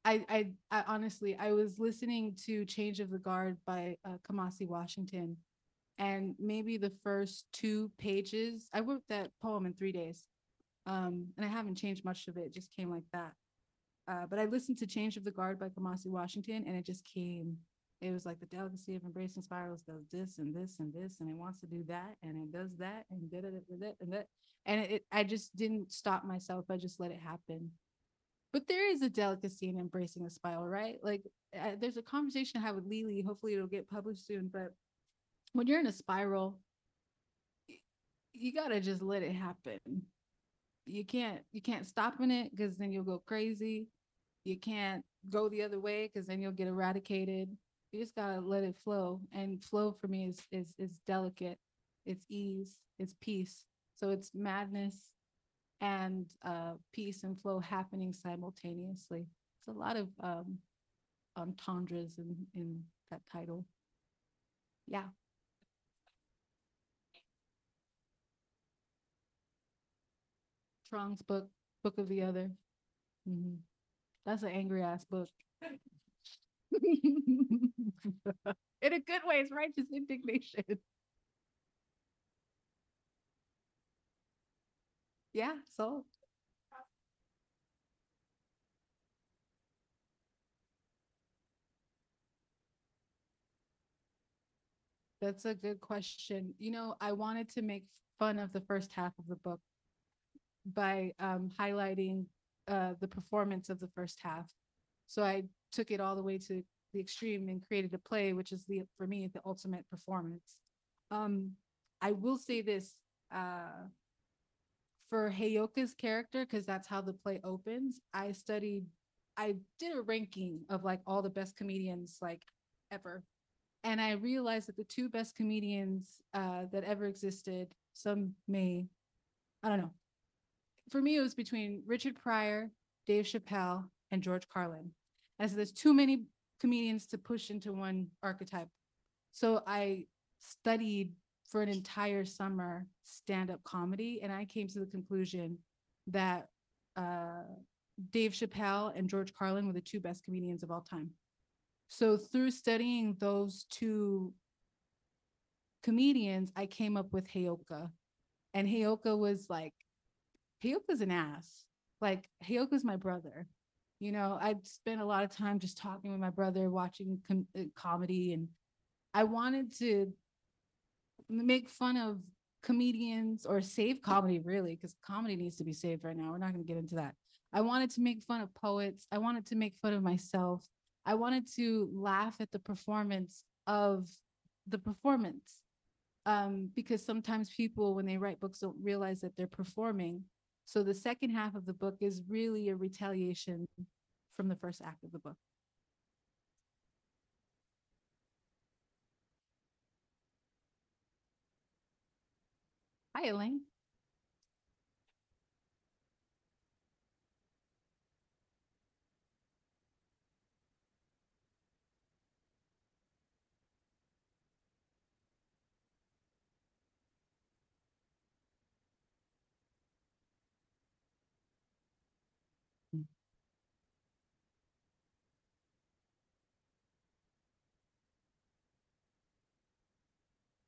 I honestly, I was listening to Change of the Guard by Kamasi Washington, and maybe the first 2 pages, I wrote that poem in 3 days, and I haven't changed much of it. It just came like that. But I listened to Change of the Guard by Kamasi Washington, and it just came. It was like the delicacy of embracing spirals does this and this and this, and it wants to do that, and it does that, and da da da da and that. And I just didn't stop myself. I just let it happen. But there is a delicacy in embracing a spiral, right? Like there's a conversation I had with Lily, hopefully it'll get published soon, but when you're in a spiral, you gotta just let it happen. You can't stop in it because then you'll go crazy. You can't go the other way because then you'll get eradicated. You just gotta let it flow. And flow for me is delicate. It's ease, it's peace. So it's madness and peace and flow happening simultaneously. It's a lot of entendres in that title. Yeah. Truong's book, Book of the Other. Mm-hmm. That's an angry ass book. In a good way, it's righteous indignation. Yeah, so. That's a good question. You know, I wanted to make fun of the first half of the book by highlighting the performance of the first half. So I took it all the way to the extreme and created a play, which is for me, the ultimate performance. I will say this, for Heyoka's character, because that's how the play opens, I did a ranking of like all the best comedians like ever. And I realized that the 2 best comedians that ever existed, I don't know. For me, it was between Richard Pryor, Dave Chappelle, and George Carlin. And so there's too many comedians to push into one archetype. So I studied for an entire summer stand-up comedy. And I came to the conclusion that Dave Chappelle and George Carlin were the 2 best comedians of all time. So through studying those 2 comedians, I came up with Heyoka. And Heyoka's an ass. Like Heyoka's my brother. You know, I'd spent a lot of time just talking with my brother, watching comedy. And I wanted to make fun of comedians or save comedy, really, because comedy needs to be saved right now. We're not going to get into that. I wanted to make fun of poets. I wanted to make fun of myself. I wanted to laugh at the performance of the performance, because sometimes people, when they write books, don't realize that they're performing. So the second half of the book is really a retaliation from the first act of the book. Hi, Elaine.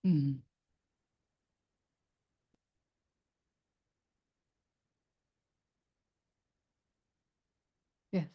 Mm. Yes.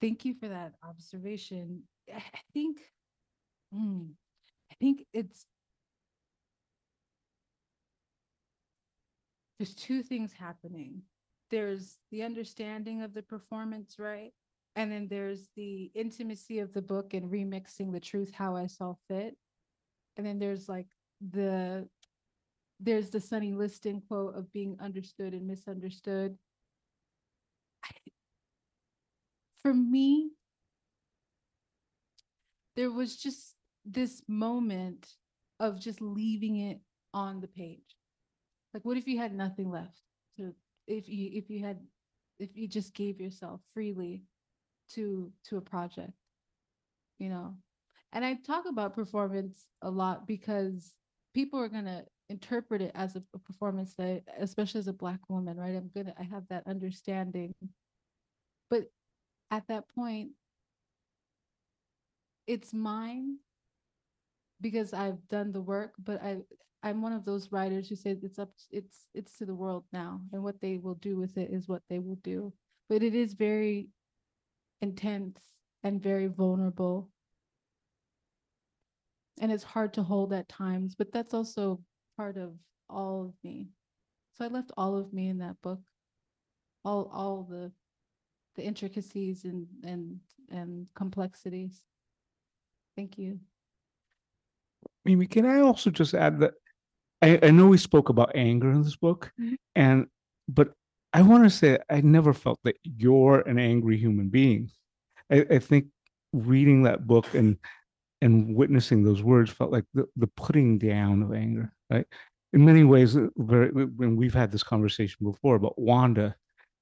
Thank you for that observation. I think it's, there's two things happening. There's the understanding of the performance, right? And then there's the intimacy of the book and remixing the truth how I saw fit. And then there's like the Sonny Liston quote of being understood and misunderstood. For me, there was just this moment of just leaving it on the page. Like, what if you had nothing left? So if you just gave yourself freely to a project, you know? And I talk about performance a lot because people are gonna interpret it as a performance, that, especially as a Black woman, right? I have that understanding. But at that point, it's mine because I've done the work, but I'm one of those writers who says it's to the world now, and what they will do with it is what they will do. But it is very intense and very vulnerable, and it's hard to hold at times, but that's also part of all of me. So I left all of me in that book, all the intricacies and complexities. Thank you. Mimi, can I also just add that I know we spoke about anger in this book, but I want to say I never felt that you're an angry human being. I think reading that book and witnessing those words felt like the putting down of anger, right? In many ways, when we've had this conversation before about Wanda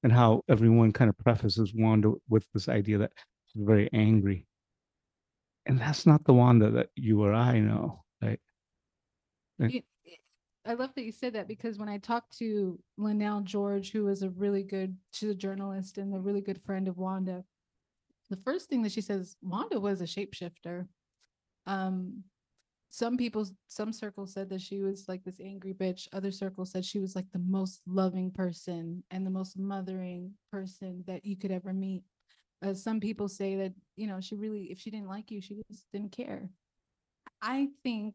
and how everyone kind of prefaces Wanda with this idea that she's very angry. And that's not the Wanda that you or I know, right? I love that you said that, because when I talked to Linnell George, who is she's a journalist and a really good friend of Wanda, the first thing that she says, Wanda was a shapeshifter. Some circles said that she was like this angry bitch. Other circles said she was like the most loving person and the most mothering person that you could ever meet. Some people say that, you know, she really, if she didn't like you, she just didn't care. I think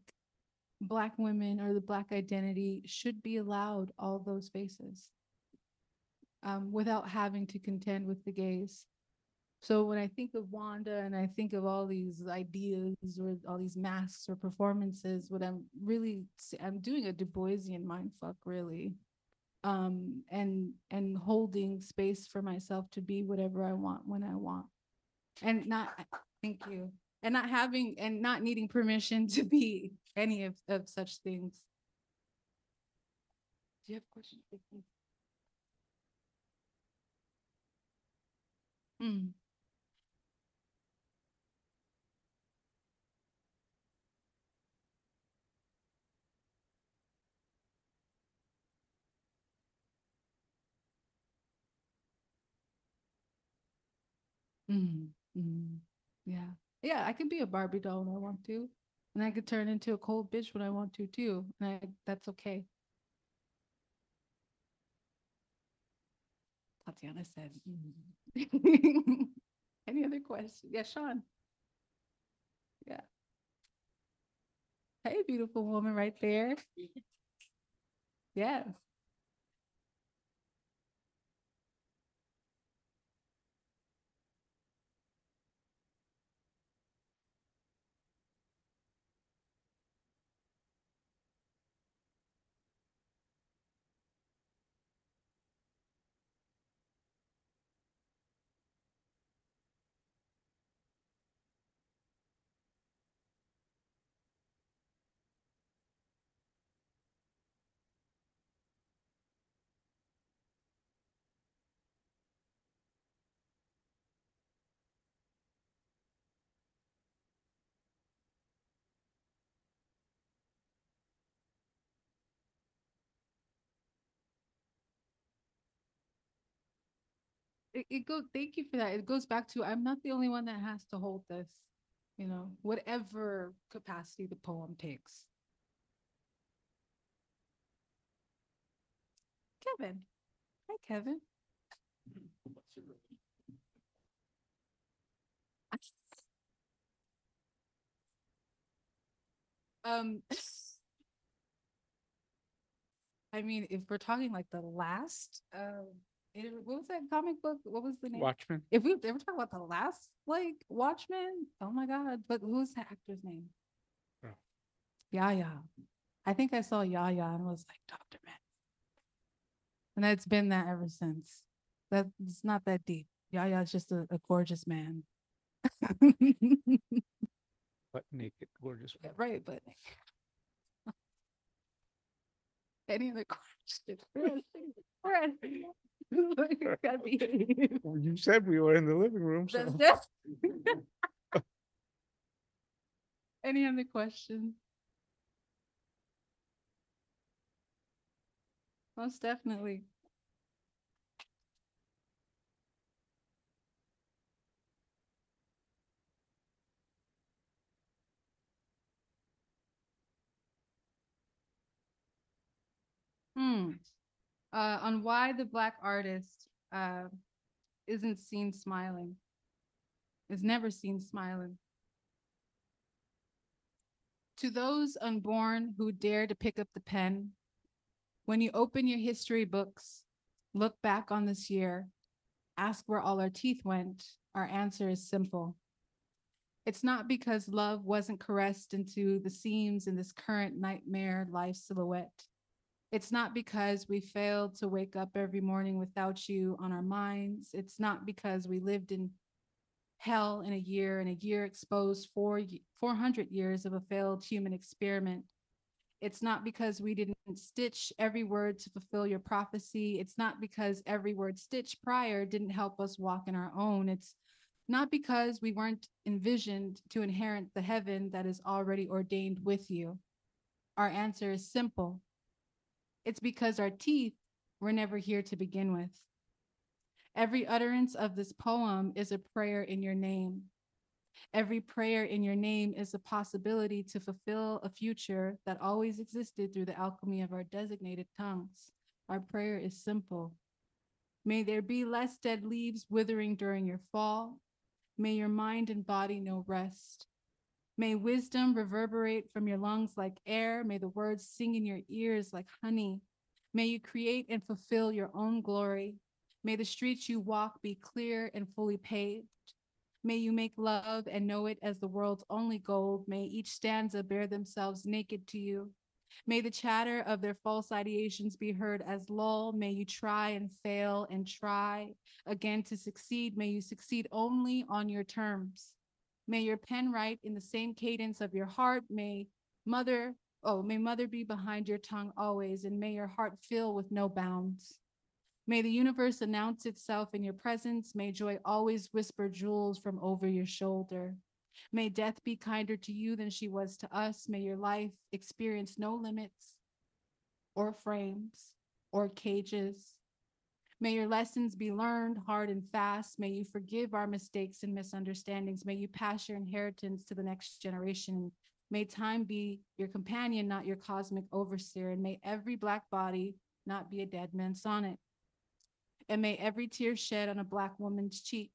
Black women or the Black identity should be allowed all those faces without having to contend with the gaze. So when I think of Wanda and I think of all these ideas or all these masks or performances, what I'm doing a Du Boisian mindfuck, really. And holding space for myself to be whatever I want when I want, and not needing permission to be any of such things. Do you have questions? Yeah, I can be a Barbie doll when I want to, and I could turn into a cold bitch when I want to too, and that's okay. Tatiana said. Any other questions? Yeah, Sean. Yeah. Hey, beautiful woman right there. Yeah. Thank you for that. It goes back to, I'm not the only one that has to hold this, you know, whatever capacity the poem takes. Kevin. Hi, Kevin. I mean, if we're talking like the last, what was that comic book? What was the name? Watchmen. If we ever talk about the last, like Watchmen, oh my God! But who's the actor's name? Oh. Yahya. I think I saw Yahya and was like, Dr. Matt. And it's been that ever since. That it's not that deep. Yahya's just a gorgeous man. Butt naked, gorgeous. Yeah, right, but. Any other questions? Well, you said we were in the living room. So. Any other questions? Most definitely. On why the Black artist isn't seen smiling, is never seen smiling. To those unborn who dare to pick up the pen, when you open your history books, look back on this year, ask where all our teeth went, our answer is simple. It's not because love wasn't caressed into the seams in this current nightmare life silhouette. It's not because we failed to wake up every morning without you on our minds. It's not because we lived in hell in a year exposed 400 years of a failed human experiment. It's not because we didn't stitch every word to fulfill your prophecy. It's not because every word stitched prior didn't help us walk in our own. It's not because we weren't envisioned to inherit the heaven that is already ordained with you. Our answer is simple. It's because our teeth were never here to begin with. Every utterance of this poem is a prayer in your name. Every prayer in your name is a possibility to fulfill a future that always existed through the alchemy of our designated tongues. Our prayer is simple. May there be less dead leaves withering during your fall. May your mind and body know rest. May wisdom reverberate from your lungs like air. May the words sing in your ears like honey. May you create and fulfill your own glory. May the streets you walk be clear and fully paved. May you make love and know it as the world's only gold. May each stanza bear themselves naked to you. May the chatter of their false ideations be heard as lull. May you try and fail and try again to succeed. May you succeed only on your terms. May your pen write in the same cadence of your heart. May mother be behind your tongue always, and may your heart fill with no bounds. May the universe announce itself in your presence. May joy always whisper jewels from over your shoulder. May death be kinder to you than she was to us. May your life experience no limits or frames or cages. May your lessons be learned hard and fast. May you forgive our mistakes and misunderstandings. May you pass your inheritance to the next generation. May time be your companion, not your cosmic overseer. And may every Black body not be a dead man's sonnet. And may every tear shed on a Black woman's cheek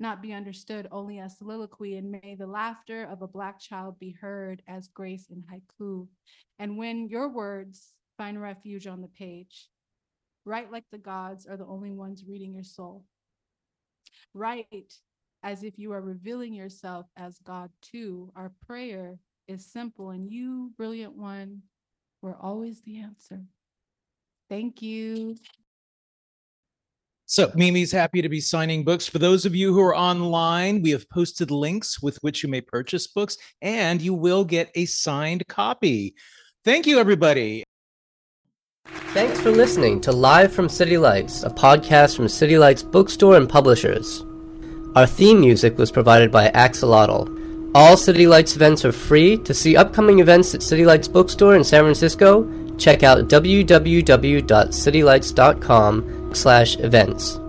not be understood, only as soliloquy. And may the laughter of a Black child be heard as grace in haiku. And when your words find refuge on the page, write like the gods are the only ones reading your soul. Write as if you are revealing yourself as God too. Our prayer is simple, and you, brilliant one, were always the answer. Thank you. So Mimi's happy to be signing books. For those of you who are online, we have posted links with which you may purchase books, and you will get a signed copy. Thank you, everybody. Thanks for listening to Live from City Lights, a podcast from City Lights Bookstore and Publishers. Our theme music was provided by Axolotl. All City Lights events are free. To see upcoming events at City Lights Bookstore in San Francisco, check out www.citylights.com/events.